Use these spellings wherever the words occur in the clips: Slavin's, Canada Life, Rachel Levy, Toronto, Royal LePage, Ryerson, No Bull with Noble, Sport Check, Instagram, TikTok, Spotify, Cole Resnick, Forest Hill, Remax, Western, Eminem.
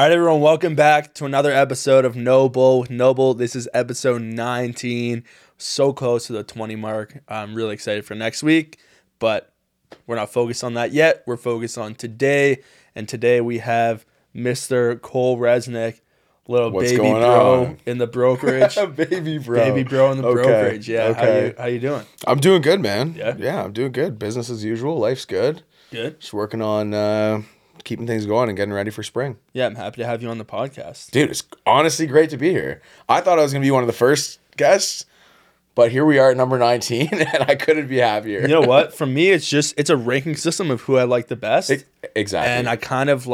All right, everyone, welcome back to another episode of No Bull with Noble. This is episode 19, so close to the 20 mark. I'm really excited for next week, but we're not focused on that yet. We're focused on today, and today we have Mr. Cole Resnick, little What's baby bro on? In the brokerage. Baby bro in the brokerage, yeah. Okay. How you doing? I'm doing good, man. Yeah, I'm doing good. Business as usual. Life's good. Good. Just working on... keeping things going and getting ready for spring. Yeah, I'm happy to have you on the podcast. Dude, it's honestly great to be here. I thought I was going to be one of the first guests, but here we are at number 19, and I couldn't be happier. You know what? For me, it's a ranking system of who I like the best. Exactly. And I kind of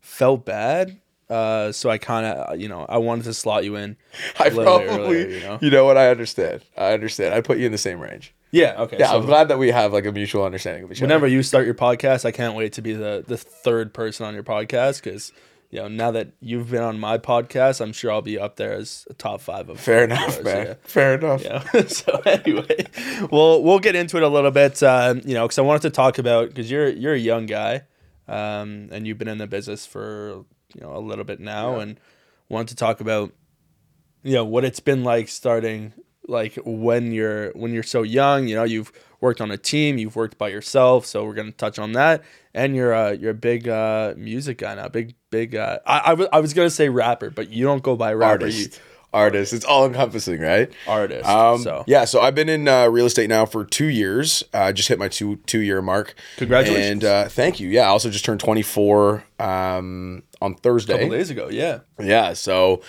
felt bad. So I kind of, I wanted to slot you in. I probably, earlier, you know what? I understand. I put you in the same range. Yeah. Okay. Yeah. So I'm glad that we have a mutual understanding of each other. Whenever you start your podcast, I can't wait to be the third person on your podcast because now that you've been on my podcast, I'm sure I'll be up there as a top five of. Fair enough, man. Yeah. Fair enough. Yeah. So anyway, we'll get into it a little bit. Because I wanted to talk about because you're a young guy, and you've been in the business for a little bit now, and wanted to talk about what it's been like starting. When you're so young, you've worked on a team, you've worked by yourself. So we're gonna touch on that. And you're a big music guy now, big. I was gonna say rapper, but you don't go by rapper. Artist. It's all encompassing, right? Artist. So I've been in real estate now for 2 years. I just hit my two year mark. Congratulations. And thank you. Yeah, I also just turned 24. On Thursday. A couple days ago. Yeah. Yeah. So,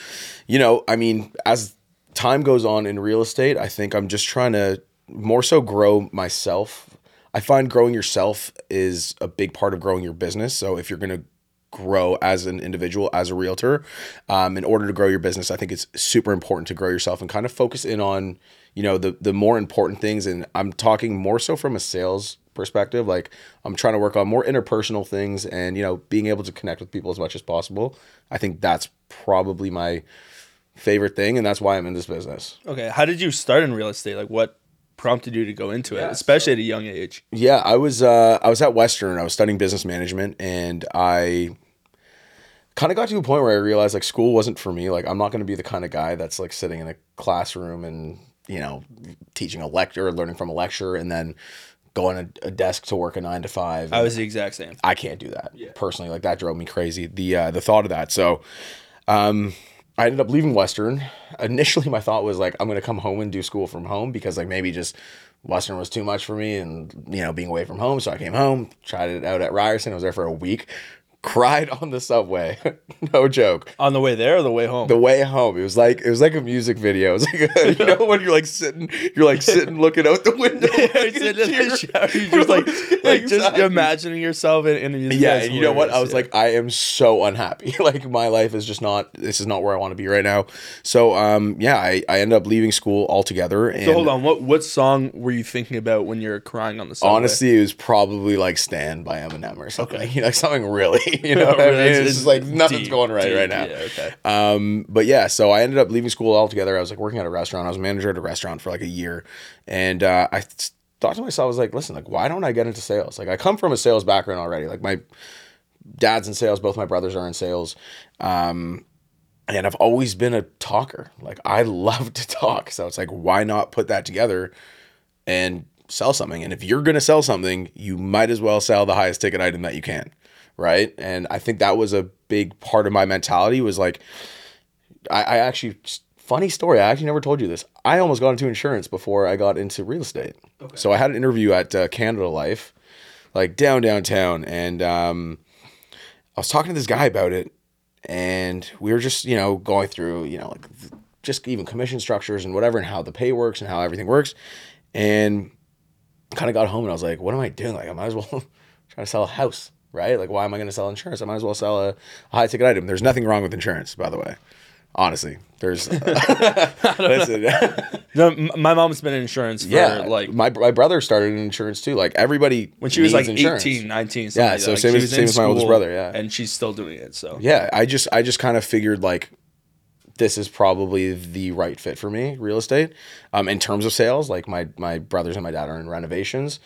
as time goes on in real estate, I think I'm just trying to more so grow myself. I find growing yourself is a big part of growing your business. So if you're going to grow as an individual, as a realtor, in order to grow your business, I think it's super important to grow yourself and kind of focus in on, the more important things. And I'm talking more so from a sales perspective. I'm trying to work on more interpersonal things and, being able to connect with people as much as possible. I think that's probably my favorite thing, and that's why I'm in this business. Okay, how did you start in real estate? What prompted you to go into it, especially at a young age? Yeah, I was at Western. I was studying business management, and I kind of got to a point where I realized school wasn't for me. I'm not going to be the kind of guy that's sitting in a classroom and teaching a lecture, or learning from a lecture, and then go on a desk to work a 9 to 5. I was the exact same. I can't do that personally. That drove me crazy. The thought of that. So, I ended up leaving Western. Initially, my thought was I'm going to come home and do school from home because maybe just Western was too much for me and, being away from home. So I came home, tried it out at Ryerson. I was there for a week, cried on the subway. No joke. On the way there or the way home? The way home. It was like a music video. It was when you're sitting looking out the window. Just imagining yourself in a music video. Yeah, and you know what? I was I am so unhappy. My life is just not, this is not where I want to be right now. So I ended up leaving school altogether. And so hold on, what song were you thinking about when you're crying on the subway? Honestly, it was probably Stand by Eminem or something. Okay. Something really. I mean? It's just nothing's going right now. Yeah, okay. But yeah, so I ended up leaving school altogether. I was working at a restaurant. I was a manager at a restaurant for a year. And I thought to myself, I was listen, why don't I get into sales? I come from a sales background already. My dad's in sales. Both my brothers are in sales. And I've always been a talker. I love to talk. So it's why not put that together and sell something? And if you're going to sell something, you might as well sell the highest ticket item that you can. Right. And I think that was a big part of my mentality was I actually, funny story. I actually never told you this. I almost got into insurance before I got into real estate. Okay. So I had an interview at Canada Life, downtown. And I was talking to this guy about it and we were just, going through, just even commission structures and whatever and how the pay works and how everything works. And kind of got home and I was what am I doing? I might as well try to sell a house. Right? Why am I going to sell insurance? I might as well sell a high ticket item. There's nothing wrong with insurance, by the way. Honestly, there's. My mom's been in insurance for my brother started in insurance too. Everybody when she was 18, 19. Yeah, so same as my oldest brother. Yeah, and she's still doing it. So yeah, I just kind of figured this is probably the right fit for me, real estate. In terms of sales, my brothers and my dad are in renovations.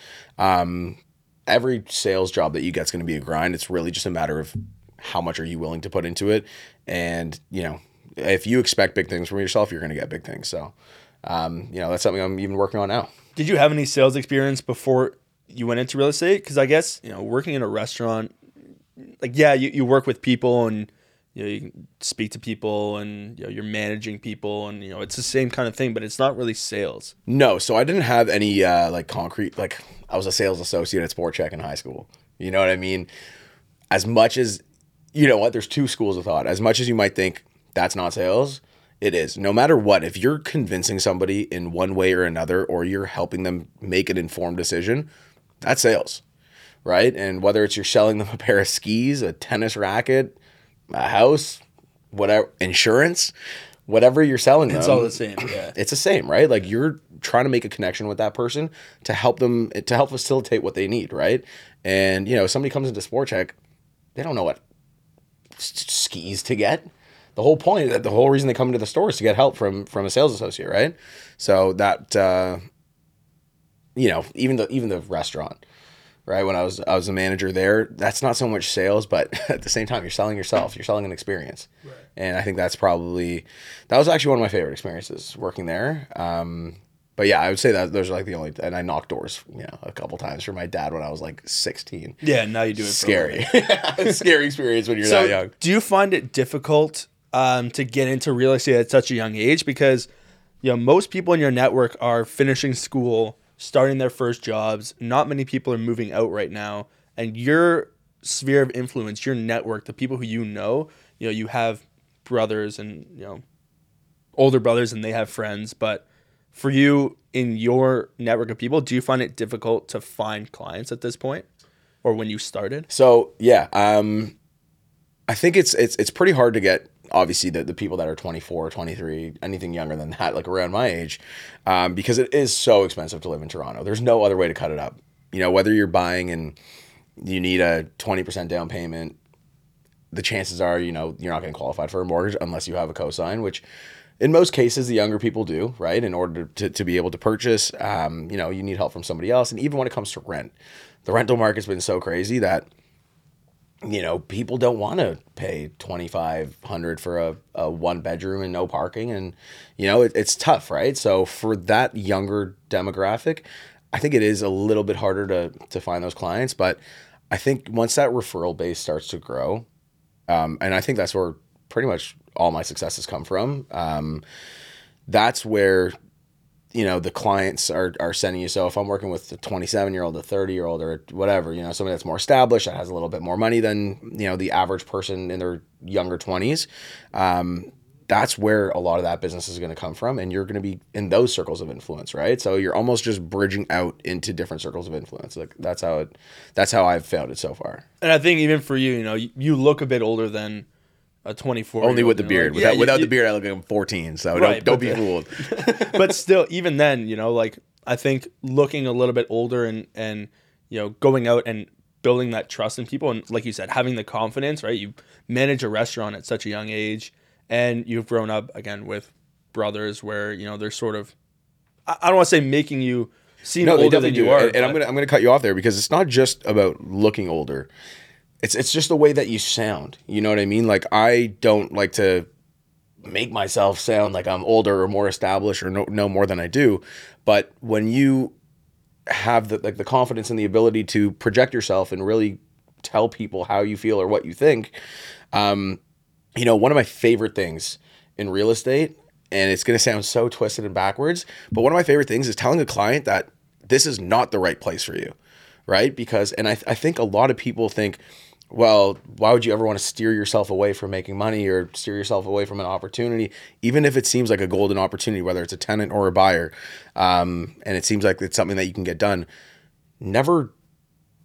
Every sales job that you get is going to be a grind. It's really just a matter of how much are you willing to put into it? And, you know, if you expect big things from yourself, you're going to get big things. So, you know, that's something I'm even working on now. Did you have any sales experience before you went into real estate? Because I guess, you know, working in a restaurant, like, yeah, you work with people and, you know, you can speak to people and, you know, you're managing people and, you know, it's the same kind of thing, but it's not really sales. No. So I didn't have any like concrete, like I was a sales associate at Sport Check in high school. You know what I mean? As much as, you know what, there's two schools of thought. As much as you might think that's not sales, it is. No matter what, if you're convincing somebody in one way or another, or you're helping them make an informed decision, that's sales, right? And whether it's you're selling them a pair of skis, a tennis racket, a house, whatever, insurance, whatever you're selling them, it's all the same. Yeah, it's the same, right? Like you're trying to make a connection with that person to help them, to help facilitate what they need, right? And you know, somebody comes into Sport Check, they don't know what skis to get. The whole point, the whole reason they come into the store is to get help from a sales associate, right? So that you know, even the restaurant. Right when I was a manager there, that's not so much sales, but at the same time, you're selling yourself, you're selling an experience, right. And I think that was actually one of my favorite experiences working there. But yeah, I would say that those are like the only, and I knocked doors, you know, a couple times for my dad when I was like 16. Yeah, now you do it. Scary, scary experience when you're so that young. Do you find it difficult to get into real estate at such a young age? Because you know most people in your network are finishing school, starting their first jobs. Not many people are moving out right now. And your sphere of influence, your network, the people who you know, you have brothers and, you know, older brothers and they have friends. But for you in your network of people, do you find it difficult to find clients at this point or when you started? So, yeah, I think it's pretty hard to get, obviously, the people that are 24, 23, anything younger than that, like around my age, because it is so expensive to live in Toronto. There's no other way to cut it up. You know, whether you're buying and you need a 20% down payment, the chances are, you know, you're not going to qualify for a mortgage unless you have a cosign, which in most cases the younger people do, right? In order to be able to purchase, you know, you need help from somebody else. And even when it comes to rent, the rental market's been so crazy that, you know, people don't want to pay $2,500 for a one bedroom and no parking. And, you know, it's tough, right? So for that younger demographic, I think it is a little bit harder to find those clients. But I think once that referral base starts to grow, and I think that's where pretty much all my successes come from. That's where, you know, the clients are sending you. So if I'm working with a 27-year-old, a 30-year-old or whatever, you know, somebody that's more established, that has a little bit more money than, you know, the average person in their younger 20s, that's where a lot of that business is going to come from. And you're going to be in those circles of influence, right? So you're almost just bridging out into different circles of influence. Like that's how I've found it so far. And I think even for you, you know, you look a bit older than a 24 only with the beard. Like, without the beard, I look like I'm 14. So right, don't be fooled. But still, even then, you know, like I think looking a little bit older and you know, going out and building that trust in people, and like you said, having the confidence, right? You manage a restaurant at such a young age, and you've grown up again with brothers where you know they're sort of, I don't want to say making you seem older than you are. And I'm gonna cut you off there because it's not just about looking older. It's just the way that you sound. You know what I mean? Like I don't like to make myself sound like I'm older or more established or know more than I do. But when you have the confidence and the ability to project yourself and really tell people how you feel or what you think, you know, one of my favorite things in real estate, and it's going to sound so twisted and backwards, but one of my favorite things is telling a client that this is not the right place for you, right? Because, and I think a lot of people think, well, why would you ever want to steer yourself away from making money or steer yourself away from an opportunity, even if it seems like a golden opportunity, whether it's a tenant or a buyer, and it seems like it's something that you can get done. Never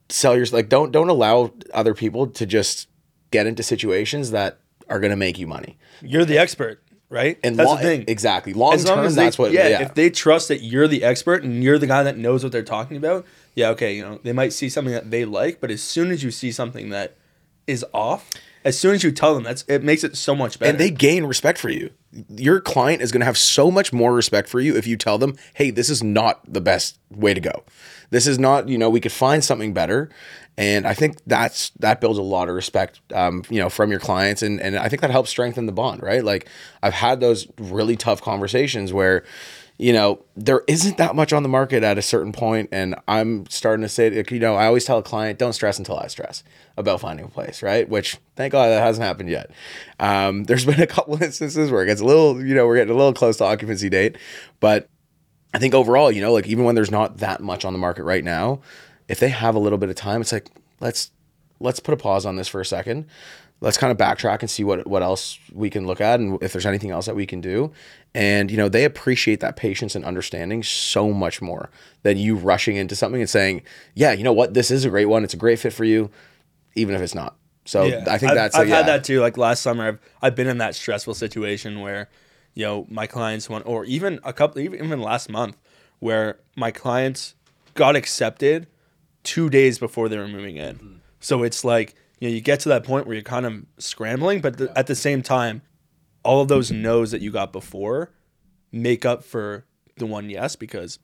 sell yourself. Like, don't allow other people to just get into situations that are going to make you money. You're the expert, right? And that's the thing. Exactly. Long term, that's what. Yeah, if they trust that you're the expert and you're the guy that knows what they're talking about. Yeah, okay, you know, they might see something that they like, but as soon as you see something that is off, as soon as you tell them, it makes it so much better. And they gain respect for you. your client is going to have so much more respect for you if you tell them, hey, this is not the best way to go. This is not, you know, we could find something better. And I think that builds a lot of respect, you know, from your clients. And I think that helps strengthen the bond, right? Like, I've had those really tough conversations where, you know, there isn't that much on the market at a certain point. And I'm starting to say, you know, I always tell a client, don't stress until I stress about finding a place, right? Which, thank God, that hasn't happened yet. There's been a couple instances where it gets a little, you know, we're getting a little close to occupancy date. But I think overall, you know, like, even when there's not that much on the market right now, if they have a little bit of time, it's like, let's put a pause on this for a second. Let's kind of backtrack and see what else we can look at and if there's anything else that we can do. And, you know, they appreciate that patience and understanding so much more than you rushing into something and saying, yeah, you know what, this is a great one. It's a great fit for you, even if it's not. So yeah. I think I've had that too. Like, last summer, I've been in that stressful situation where, you know, my clients want, or even a couple, even last month, where my clients got accepted 2 days before they were moving in. Mm-hmm. So it's like, you know, you get to that point where you're kind of scrambling, but at the same time, all of those no's that you got before make up for the one yes, because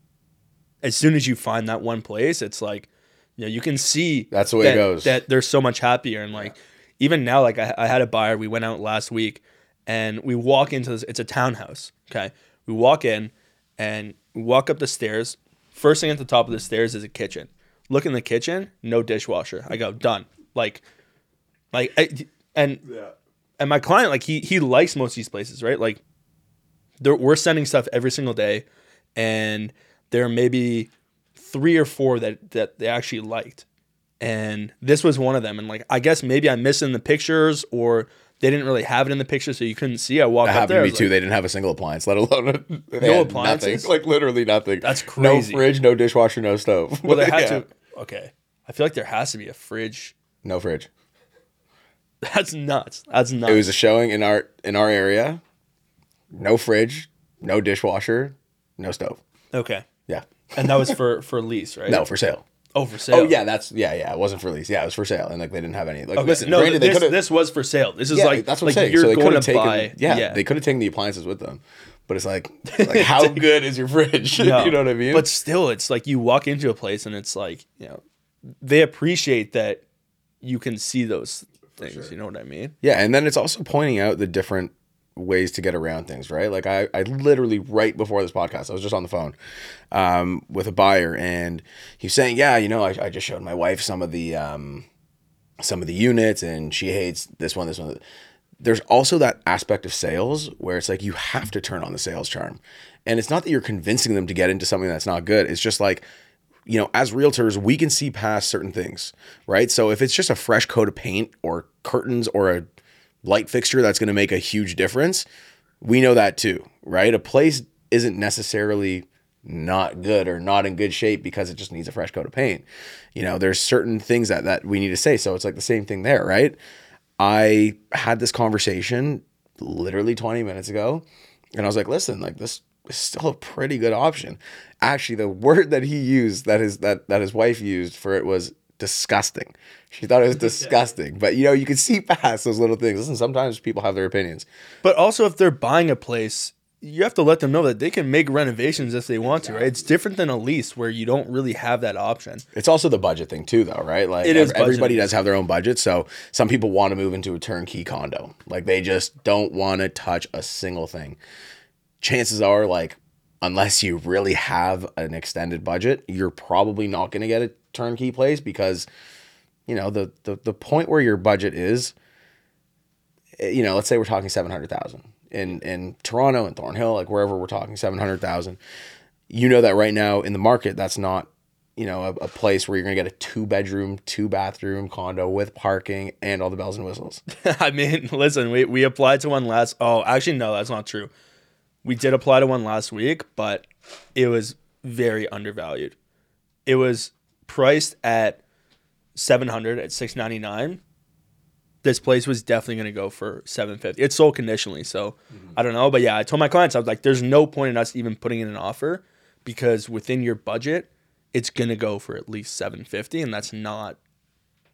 as soon as you find that one place, it's like, you know, you can see that's the way it goes. That they're so much happier. And like, even now, like I had a buyer, we went out last week and we walk into this, it's a townhouse. Okay. We walk in and we walk up the stairs. First thing at the top of the stairs is a kitchen. Look in the kitchen, no dishwasher. I go, done. And my client, like he likes most of these places, right? Like, we're sending stuff every single day, and there are maybe 3 or 4 that they actually liked, and this was one of them. And like, I guess maybe I'm missing the pictures, or they didn't really have it in the picture, so you couldn't see. I walked up there. That happened to me too. They didn't have a single appliance, let alone no appliances, nothing. Like literally nothing. That's crazy. No fridge, no dishwasher, no stove. Well, there had to. Okay, I feel like there has to be a fridge. No fridge. That's nuts. It was a showing in our area. No fridge, no dishwasher, no stove. Okay. Yeah. And that was for lease, right? No, for sale. Oh, for sale. Oh, yeah. It wasn't for lease. Yeah, it was for sale, and like they didn't have any. Like, okay. Listen, no, granted, this was for sale. This is that's what I'm saying. You're going to buy. Yeah, they could have taken the appliances with them, but it's like how good is your fridge? No. You know what I mean? But still, it's like you walk into a place and it's like, you know, they appreciate that. You can see those things, sure. You know what I mean? Yeah, and then it's also pointing out the different ways to get around things, right? Like I literally, right before this podcast, I was just on the phone with a buyer, and he was saying, yeah, you know, I just showed my wife some of the units, and she hates this one. There's also that aspect of sales where it's like you have to turn on the sales charm. And it's not that you're convincing them to get into something that's not good. It's just like, you know, as realtors, we can see past certain things, right? So if it's just a fresh coat of paint or curtains or a light fixture that's going to make a huge difference, we know that too, right? A place isn't necessarily not good or not in good shape because it just needs a fresh coat of paint. You know, there's certain things that we need to say. So it's like the same thing there, right? I had this conversation literally 20 minutes ago, and I was like, listen, like this is still a pretty good option. Actually, the word that he used, that his wife used for it, was disgusting. She thought it was disgusting. But, you know, you can see past those little things. Listen, sometimes people have their opinions. But also, if they're buying a place, you have to let them know that they can make renovations if they want to, right? It's different than a lease where you don't really have that option. It's also the budget thing too, though, right? Like everybody does have their own budget. So some people want to move into a turnkey condo. Like they just don't want to touch a single thing. Chances are, like, unless you really have an extended budget, you're probably not going to get a turnkey place because, you know, the point where your budget is, you know, let's say we're talking $700,000 in Toronto and Thornhill, like wherever we're talking $700,000, you know that right now in the market, that's not, you know, a place where you're going to get a 2-bedroom, 2-bathroom condo with parking and all the bells and whistles. I mean, listen, we applied to one last, oh, actually, no, that's not true. We did apply to one last week, but it was very undervalued. It was priced at $700,000 at $699,000. This place was definitely going to go for $750,000. It's sold conditionally, so I don't know. But yeah, I told my clients, I was like, there's no point in us even putting in an offer because within your budget, it's going to go for at least $750,000, and that's not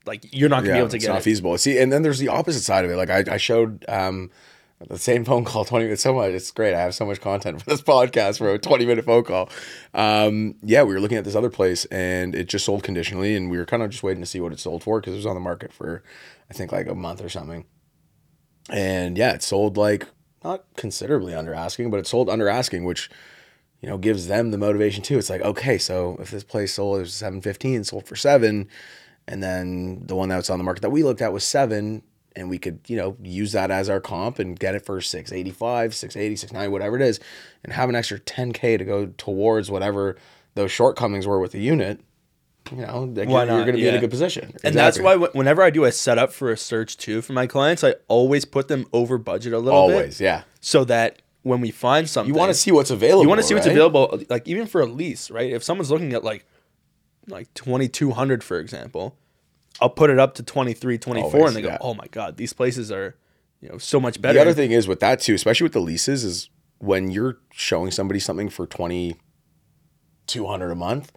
like you're not going to be able to get it. It's not feasible. See, and then there's the opposite side of it. Like I showed The same phone call, 20 minutes, so much. It's great. I have so much content for this podcast for a 20-minute phone call. Yeah, we were looking at this other place, and it just sold conditionally, and we were kind of just waiting to see what it sold for because it was on the market for, I think, like a month or something. And, yeah, it sold, like, not considerably under asking, but it sold under asking, which, you know, gives them the motivation, too. It's like, okay, so if this place sold, it was $7.15, sold for $7, and then the one that was on the market that we looked at was $7, and we could, you know, use that as our comp and get it for $685, $680, $690, whatever it is, and have an extra $10K to go towards whatever those shortcomings were with the unit, you know, like you're going to be in a good position. Exactly. And that's why whenever I do a setup for a search too for my clients, I always put them over budget a little bit. Always, yeah. So that when we find something. You want to see what's available, you want to see what's available, like even for a lease, right? If someone's looking at like $2,200, for example, I'll put it up to $2,300, $2,400, and they go, oh my God, these places are, you know, so much better. The other thing is with that too, especially with the leases, is when you're showing somebody something for $2,200 a month,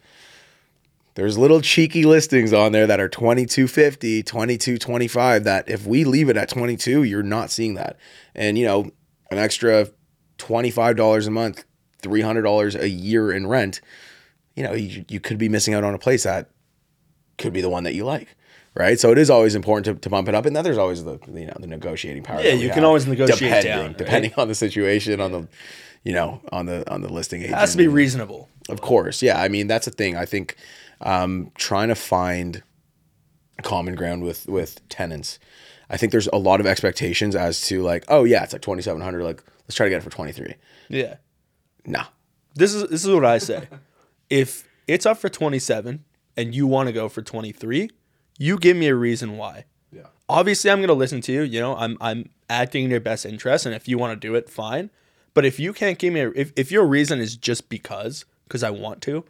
there's little cheeky listings on there that are $2,250, $2,225. That if we leave it at $2,200, you're not seeing that, and you know, an extra $25 a month, $300 a year in rent. You know, you could be missing out on a place that could be the one that you like. Right, so it is always important to bump it up, and then there's always the, you know, the negotiating power. Yeah, you can always negotiate depending on the situation, on the, you know, on the listing agent. It has to be reasonable, of course. Yeah, I mean that's the thing. I think trying to find common ground with tenants. I think there's a lot of expectations as to like, oh yeah, it's like $2,700. Like let's try to get it for $2,300. Yeah, nah. This is what I say. If it's up for $2,700 and you want to go for $2,300. You give me a reason why. Yeah. Obviously, I'm going to listen to you. You know, I'm acting in your best interest, and if you want to do it, fine. But if you can't give me if your reason is just because I want to,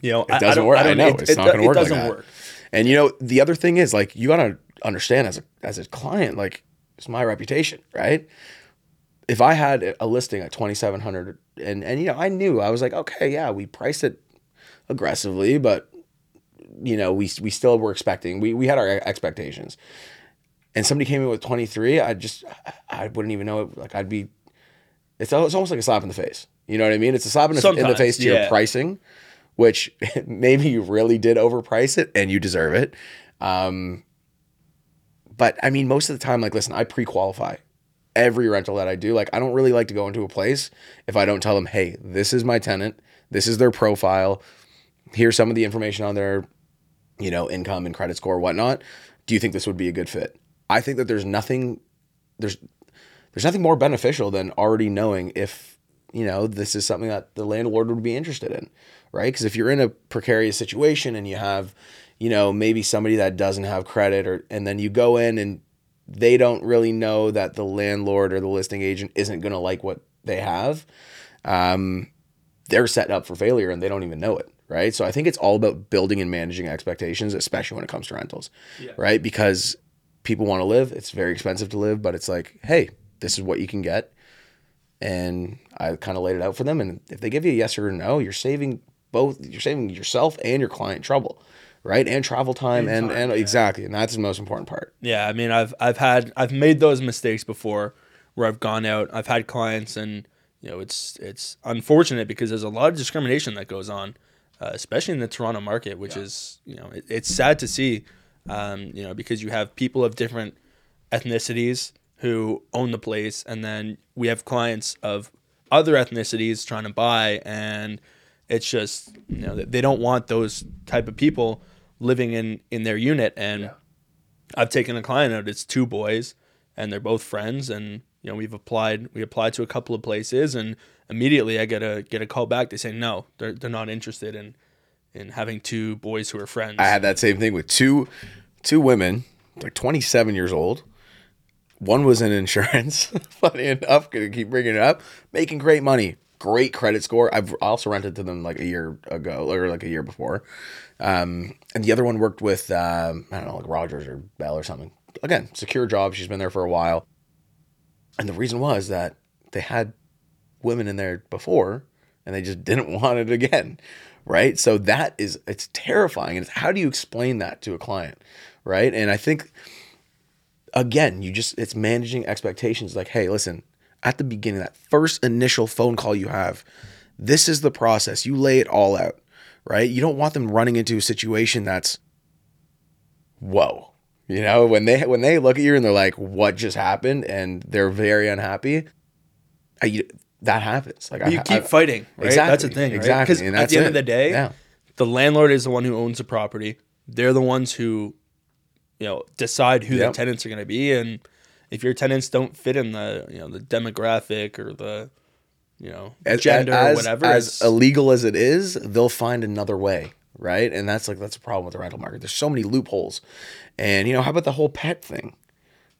you know, it doesn't work. I know it's not going to work. It doesn't work. And you know, the other thing is like you got to understand as a client, like it's my reputation, right? If I had a listing at $2,700, and you know, I knew I was like, okay, yeah, we priced it aggressively, but you know, we still were expecting, we had our expectations, and somebody came in with $2,300. I wouldn't even know it. Like I'd be, it's almost like a slap in the face. You know what I mean? It's a slap in the face to your pricing, which maybe you really did overprice it and you deserve it. But I mean, most of the time, like, listen, I pre-qualify every rental that I do. Like I don't really like to go into a place if I don't tell them, hey, this is my tenant. This is their profile. Here's some of the information on their, you know, income and credit score, whatnot. Do you think this would be a good fit? I think that there's nothing more beneficial than already knowing if, you know, this is something that the landlord would be interested in, right? Because if you're in a precarious situation and you have, you know, maybe somebody that doesn't have credit, and then you go in and they don't really know that the landlord or the listing agent isn't going to like what they have, they're set up for failure and they don't even know it. Right. So I think it's all about building and managing expectations, especially when it comes to rentals. Yeah. Right. Because people want to live. It's very expensive to live, but it's like, hey, this is what you can get. And I kind of laid it out for them. And if they give you a yes or a no, you're saving yourself and your client trouble. Right. And travel time. And exactly. And that's the most important part. Yeah. I mean, I've made those mistakes before where I've gone out, I've had clients, and you know, it's unfortunate because there's a lot of discrimination that goes on. Especially in the Toronto market, which is, you know, it's sad to see, you know, because you have people of different ethnicities who own the place, and then we have clients of other ethnicities trying to buy, and it's just, you know, they don't want those type of people living in their unit. And I've taken a client out, it's two boys, and they're both friends, and you know, we applied to a couple of places, and immediately I get a call back. They say, no, they're not interested in having two boys who are friends. I had that same thing with two women, like 27 years old. One was in insurance, funny enough, gonna keep bringing it up, making great money, great credit score. I've also rented to them like a year ago or like a year before. And the other one worked with, I don't know, like Rogers or Bell or something. Again, secure job. She's been there for a while. And the reason was that they had women in there before and they just didn't want it again, right? So that is, it's terrifying. And it's, how do you explain that to a client, right? And I think again, it's managing expectations. Like, hey, listen, at the beginning, that first initial phone call you have, this is the process. You lay it all out, right? You don't want them running into a situation that's, whoa. You know, when they look at you and they're like, what just happened? And they're very unhappy. That happens. Like, but you keep fighting, right? Exactly. That's the thing, right? Exactly. Because at the end of the day, the landlord is the one who owns the property. They're the ones who, decide who their tenants are going to be. And if your tenants don't fit in the, the demographic or the, gender or whatever. As illegal as it is, they'll find another way. Right. And that's a problem with the rental market. There's so many loopholes. And, how about the whole pet thing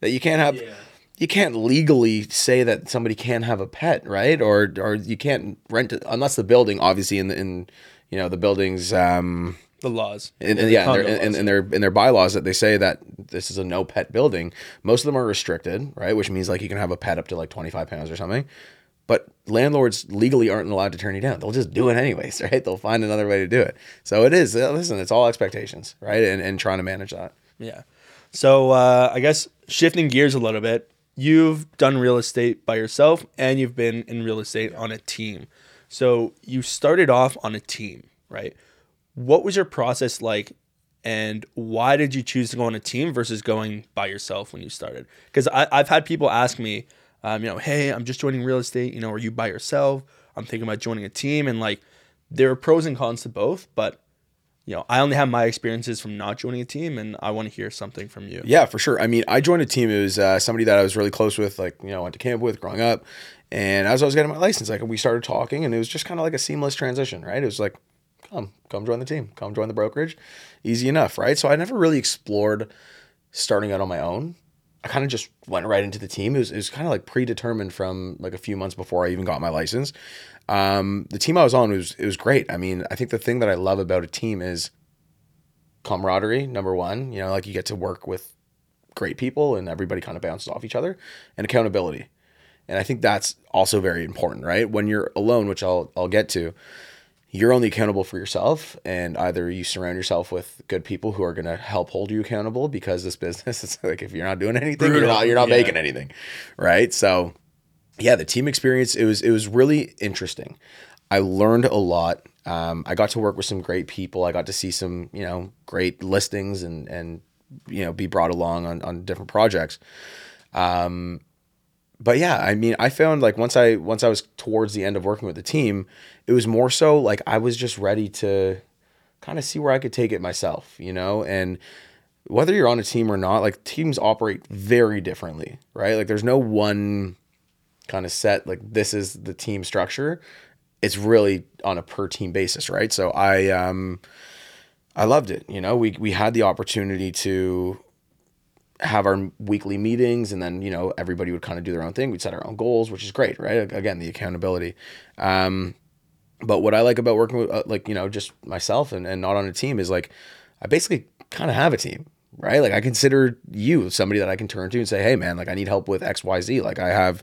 that you can't have? Yeah. You can't legally say that somebody can't have a pet. Right. Or you can't rent it unless the building, obviously, in the buildings. The laws. In their bylaws that they say that this is a no pet building. Most of them are restricted. Right. Which means you can have a pet up to 25 pounds or something. But landlords legally aren't allowed to turn you down. They'll just do it anyways, right? They'll find another way to do it. So it is, listen, it's all expectations, right? And trying to manage that. Yeah. So I guess shifting gears a little bit, you've done real estate by yourself and you've been in real estate on a team. So you started off on a team, right? What was your process like and why did you choose to go on a team versus going by yourself when you started? Because I've had people ask me, hey, I'm just joining real estate, are you by yourself? I'm thinking about joining a team. And there are pros and cons to both, but I only have my experiences from not joining a team and I want to hear something from you. Yeah, for sure. I mean, I joined a team. It was somebody that I was really close with, went to camp with growing up. And as I was getting my license, we started talking and it was just kind of like a seamless transition, right? It was like, come join the team, come join the brokerage. Easy enough, right? So I never really explored starting out on my own. I kind of just went right into the team. It was kind of predetermined from a few months before I even got my license. The team I was on, it was great. I mean, I think the thing that I love about a team is camaraderie, number one. You get to work with great people and everybody kind of bounces off each other, and accountability. And I think that's also very important, right? When you're alone, which I'll get to, you're only accountable for yourself, and either you surround yourself with good people who are going to help hold you accountable, because this business is if you're not doing anything, you're not making anything, right? So yeah, the team experience, it was really interesting. I learned a lot. I got to work with some great people. I got to see some, great listings and be brought along on different projects. But yeah, I mean, I found once I was towards the end of working with the team, it was more so I was just ready to kind of see where I could take it myself, and whether you're on a team or not, teams operate very differently, right? There's no one kind of set, this is the team structure. It's really on a per team basis, right? So I loved it. We had the opportunity to have our weekly meetings, and then, everybody would kind of do their own thing. We'd set our own goals, which is great, right? Again, the accountability. But what I like about working with, just myself and not on a team is I basically kind of have a team, right? I consider you somebody that I can turn to and say, hey man, I need help with X, Y, Z. I have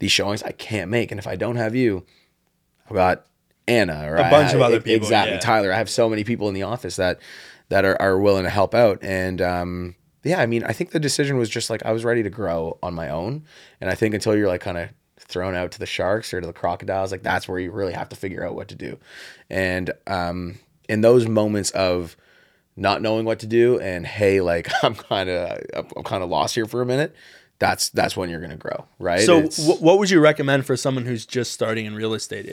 these showings I can't make. And if I don't have you, I've got Anna or a bunch of other people. Exactly. Yeah. Tyler. I have so many people in the office that are willing to help out. And, yeah, I mean, I think the decision was just I was ready to grow on my own. And I think until you're kind of thrown out to the sharks or to the crocodiles, that's where you really have to figure out what to do. And in those moments of not knowing what to do and, hey, I'm kind of lost here for a minute, that's when you're going to grow, right? So what would you recommend for someone who's just starting in real estate?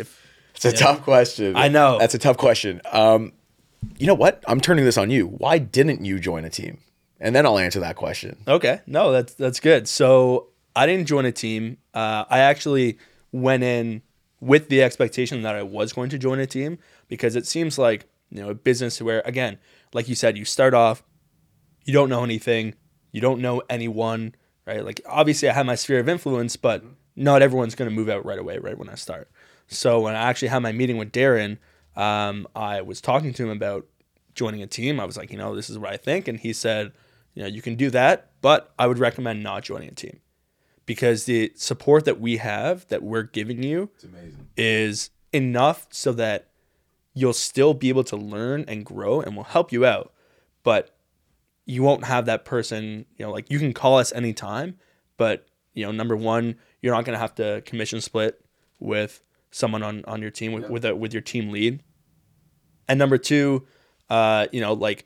It's a tough question. I know. That's a tough question. You know what? I'm turning this on you. Why didn't you join a team? And then I'll answer that question. Okay. No, that's good. So I didn't join a team. I actually went in with the expectation that I was going to join a team, because it seems a business where, again, like you said, you start off, you don't know anything, you don't know anyone, right? Obviously I have my sphere of influence, but not everyone's going to move out right away, right when I start. So when I actually had my meeting with Darren, I was talking to him about joining a team. I was like, this is what I think. And he said, you can do that, but I would recommend not joining a team, because the support that we have, that we're giving you, is enough so that you'll still be able to learn and grow, and will help you out. But you won't have that person, you know, like you can call us anytime, but, you know, number one, you're not going to have to commission split with someone on your team with your team lead. And number two, you know, like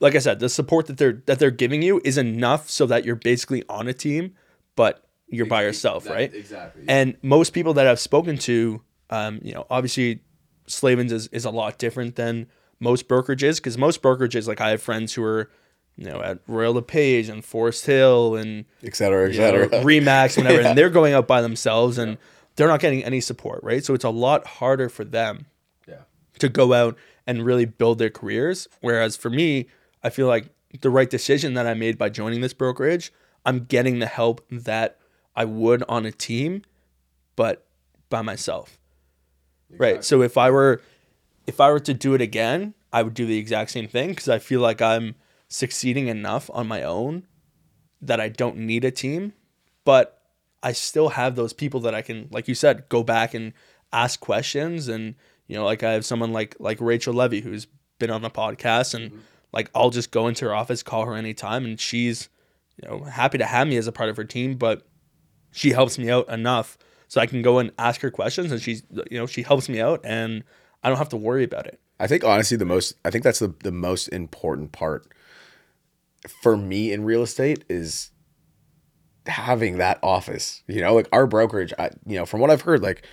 I said, the support that they're giving you is enough so that you're basically on a team, but you're by yourself, right? Exactly. Yeah. And most people that I've spoken to, you know, obviously Slavin's is a lot different than most brokerages, because most brokerages, like I have friends who are, you know, at Royal LePage and Forest Hill and et cetera, Remax, whatever, yeah. And they're going out by themselves and they're not getting any support, right? So it's a lot harder for them to go out and really build their careers. Whereas for me, I feel like the right decision that I made by joining this brokerage, I'm getting the help that I would on a team, but by myself. Exactly. Right. So if I were to do it again, I would do the exact same thing, because I feel like I'm succeeding enough on my own that I don't need a team, but I still have those people that I can, like you said, go back and ask questions. And, you know, like I have someone like Rachel Levy, who's been on the podcast, and like I'll just go into her office, call her anytime, and she's, you know, happy to have me as a part of her team, but she helps me out enough so I can go and ask her questions, and she's, you know, she helps me out and I don't have to worry about it. I think honestly I think that's the most important part for me in real estate is having that office. You know, like our brokerage, you know, from what I've heard, like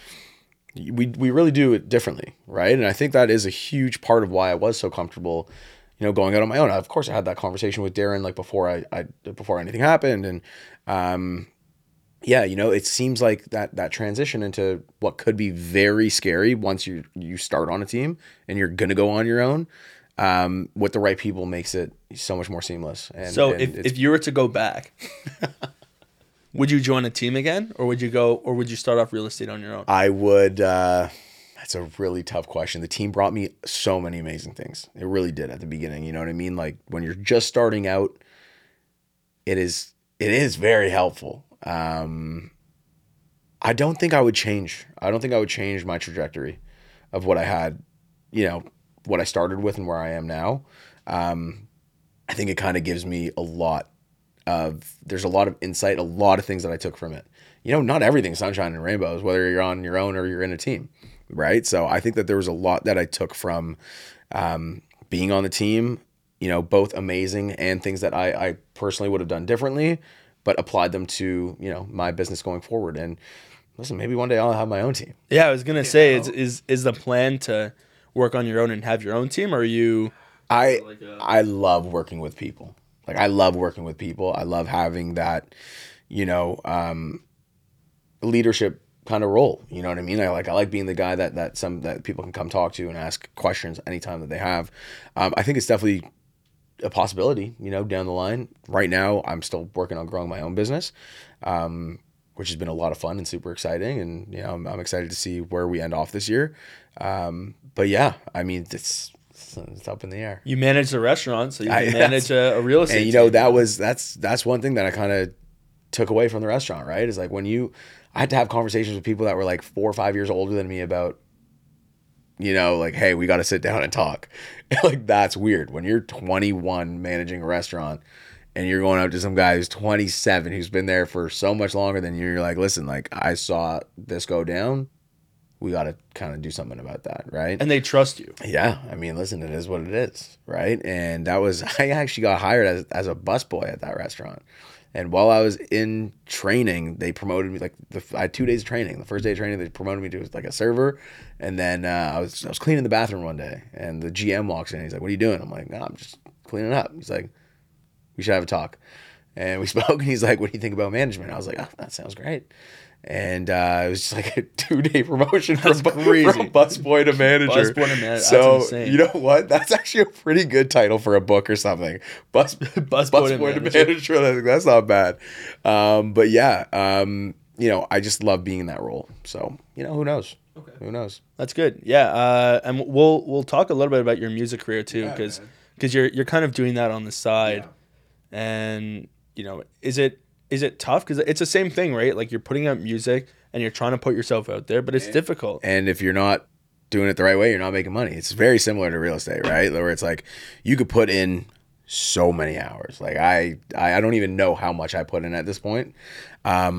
we really do it differently, right? And I think that is a huge part of why I was so comfortable, you know, going out on my own. Of course, I had that conversation with Darren like before anything happened, and yeah, you know, it seems like that transition into what could be very scary once you start on a team and you're gonna go on your own, with the right people makes it so much more seamless. And so, and if you were to go back, would you join a team again, or would you start off real estate on your own? I would. That's a really tough question. The team brought me so many amazing things. It really did at the beginning. You know what I mean? Like when you're just starting out, it is very helpful. I don't think I would change. I don't think I would change my trajectory of what I had, you know, what I started with and where I am now. I think it kind of gives me there's a lot of insight, a lot of things that I took from it. You know, not everything's sunshine and rainbows, whether you're on your own or you're in a team, right? So I think that there was a lot that I took from, being on the team, you know, both amazing and things that I personally would have done differently, but applied them to, you know, my business going forward. And listen, maybe one day I'll have my own team. Yeah, I was going to say, is the plan to work on your own and have your own team? Or are you... I love working with people. Like, I love working with people. I love having that, you know, leadership kind of role. You know what I mean? I like being the guy that people can come talk to and ask questions anytime that they have. I think it's definitely a possibility, you know, down the line. Right now, I'm still working on growing my own business, which has been a lot of fun and super exciting. And, you know, I'm excited to see where we end off this year. But yeah, I mean, it's up in the air. You manage the restaurant, so you can manage a real estate. And you know, that's one thing that I kind of took away from the restaurant, right? Is like I had to have conversations with people that were like 4 or 5 years older than me about, you know, like, hey, we got to sit down and talk. Like, that's weird. When you're 21 managing a restaurant and you're going up to some guy who's 27, who's been there for so much longer than you, you're like, listen, like, I saw this go down. We got to kind of do something about that, right? And they trust you. Yeah. I mean, listen, it is what it is, right? And I actually got hired as a busboy at that restaurant. And while I was in training, they promoted me. I had 2 days of training. The first day of training, they promoted me to like a server. And then I was cleaning the bathroom one day, and the GM walks in. And he's like, what are you doing? I'm like, no, I'm just cleaning up. He's like, we should have a talk. And we spoke, and he's like, what do you think about management? I was like, oh, that sounds great. And it was just like a 2-day promotion from busboy to manager. Busboy to manager. So you know what? That's actually a pretty good title for a book or something. Busboy to manager. I think that's not bad. But yeah, you know, I just love being in that role. So you know, who knows? Okay. Who knows? That's good. Yeah, and we'll talk a little bit about your music career too, because you're kind of doing that on the side, and you know, is it tough? Because it's the same thing, right? Like, you're putting out music and you're trying to put yourself out there, but it's difficult. And if you're not doing it the right way, you're not making money. It's very similar to real estate, right? Where it's like, you could put in so many hours. Like I don't even know how much I put in at this point. I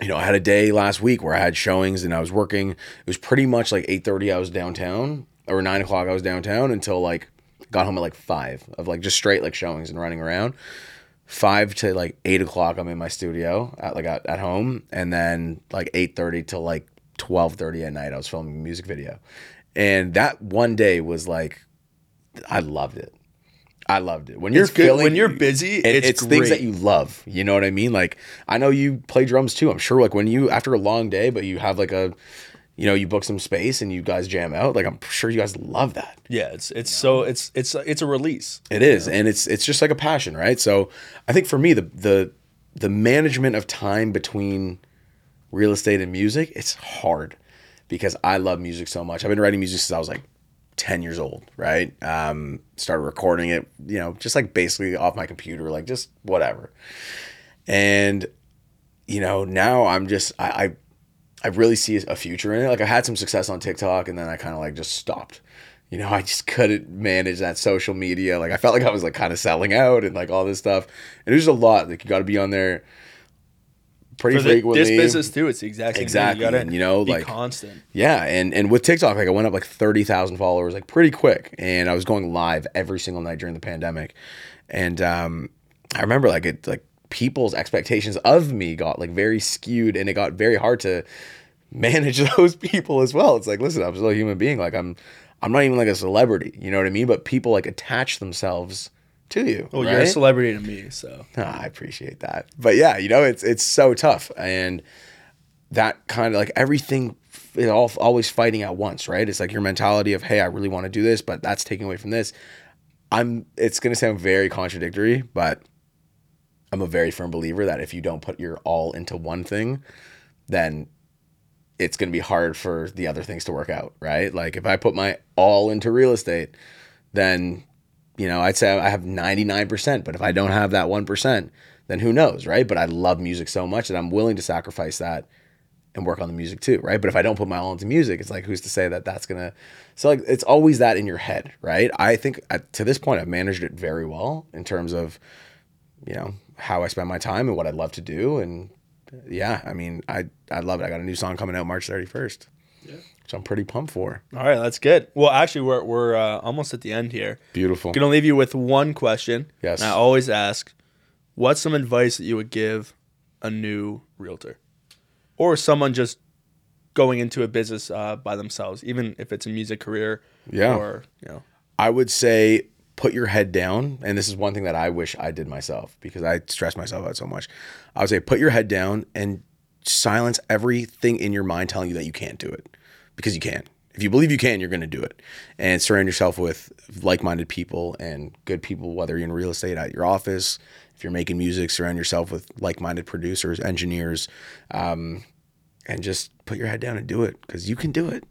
had a day last week where I had showings and I was working. It was pretty much like 8:30. I was downtown, or 9 o'clock. I was downtown until like got home at like 5 of like just straight like showings and running around. 5 to like 8 o'clock. I'm in my studio at home, and then like 8:30 to like 12:30 at night. I was filming a music video, and that one day was like, I loved it. I loved it. When you're feeling, when you're busy, it's great. Things that you love. You know what I mean? Like, I know you play drums too. I'm sure, like, when you, after a long day, but you have like a, you book some space and you guys jam out. Like, I'm sure you guys love that. Yeah, it's a release. It is, you know? And it's just like a passion, right? So, I think for me, the management of time between real estate and music, it's hard because I love music so much. I've been writing music since I was like 10 years old, right? Started recording it, just like basically off my computer, like just whatever. And, now I'm just, I really see a future in it. Like I had some success on TikTok and then I kind of like just stopped. I just couldn't manage that social media. Like I felt like I was like kind of selling out and like all this stuff. And there's a lot, like you got to be on there pretty frequently. This business too, it's the exact same thing. You gotta be like constant. Yeah, and with TikTok, like I went up like 30,000 followers, like pretty quick, and I was going live every single night during the pandemic, and I remember like people's expectations of me got like very skewed, and it got very hard to manage those people as well. It's like, listen, I'm still a human being. Like I'm not even like a celebrity, you know what I mean? But people like attach themselves to you. Well, right? You're a celebrity to me, so I appreciate that. But yeah, it's so tough, and that kind of like everything, it all always fighting at once, right? It's like your mentality of, hey, I really want to do this, but that's taking away from this. It's gonna sound very contradictory, but I'm a very firm believer that if you don't put your all into one thing, then it's gonna be hard for the other things to work out, right? Like if I put my all into real estate, then I'd say I have 99%, but if I don't have that 1%, then who knows, right? But I love music so much that I'm willing to sacrifice that and work on the music too, right? But if I don't put my all into music, it's like, who's to say that that's gonna... So like, it's always that in your head, right? I think to this point, I've managed it very well in terms of, how I spend my time and what I love to do. And yeah, I love it. I got a new song coming out March 31st. Yeah. Which I'm pretty pumped for. All right, that's good. Well, actually, we're almost at the end here. Beautiful. Gonna leave you with one question. Yes. And I always ask, what's some advice that you would give a new realtor, or someone just going into a business by themselves, even if it's a music career? Yeah. Or I would say put your head down, and this is one thing that I wish I did myself because I stress myself out so much. I would say put your head down and silence everything in your mind telling you that you can't do it, because you can. If you believe you can, you're going to do it. And surround yourself with like-minded people and good people, whether you're in real estate, at your office, if you're making music, surround yourself with like-minded producers, engineers, and just put your head down and do it, because you can do it.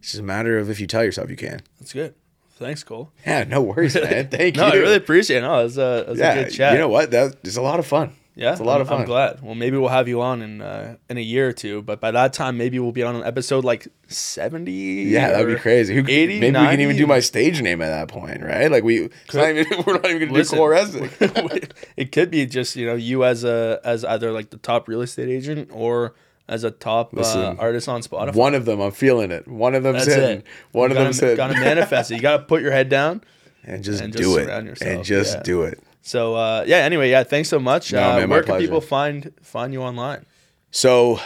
It's just a matter of if you tell yourself you can. That's good. Thanks, Cole. Yeah, no worries, man. Thank you. No, I really appreciate it. No, it was a good chat. You know what? It's a lot of fun. Yeah, it's a lot of fun. I'm glad. Well, maybe we'll have you on in a year or two, but by that time, maybe we'll be on an episode like 70. Yeah, that'd be crazy. 80, maybe 90. We can even do my stage name at that point, right? Like we're not even gonna do Cole Resnick. It could be just you as either like the top real estate agent or as a top artist on Spotify. One of them, I'm feeling it. One of them's in. One of them's in. Gotta manifest it. You gotta put your head down and just do it. And just do it. So, thanks so much. Where can people find you online? So,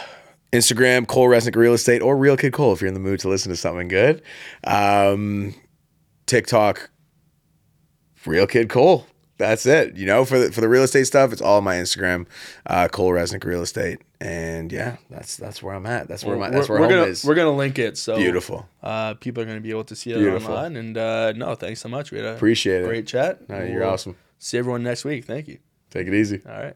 Instagram, Cole Resnick Real Estate, or Real Kid Cole if you're in the mood to listen to something good. TikTok, Real Kid Cole. That's it. For the real estate stuff, it's all my Instagram, Cole Resnick Real Estate. And yeah, that's where I'm at. That's where home is. We're gonna link it. So beautiful. People are gonna be able to see it online. And thanks so much. We had a great chat. No, you're awesome. See everyone next week. Thank you. Take it easy. All right.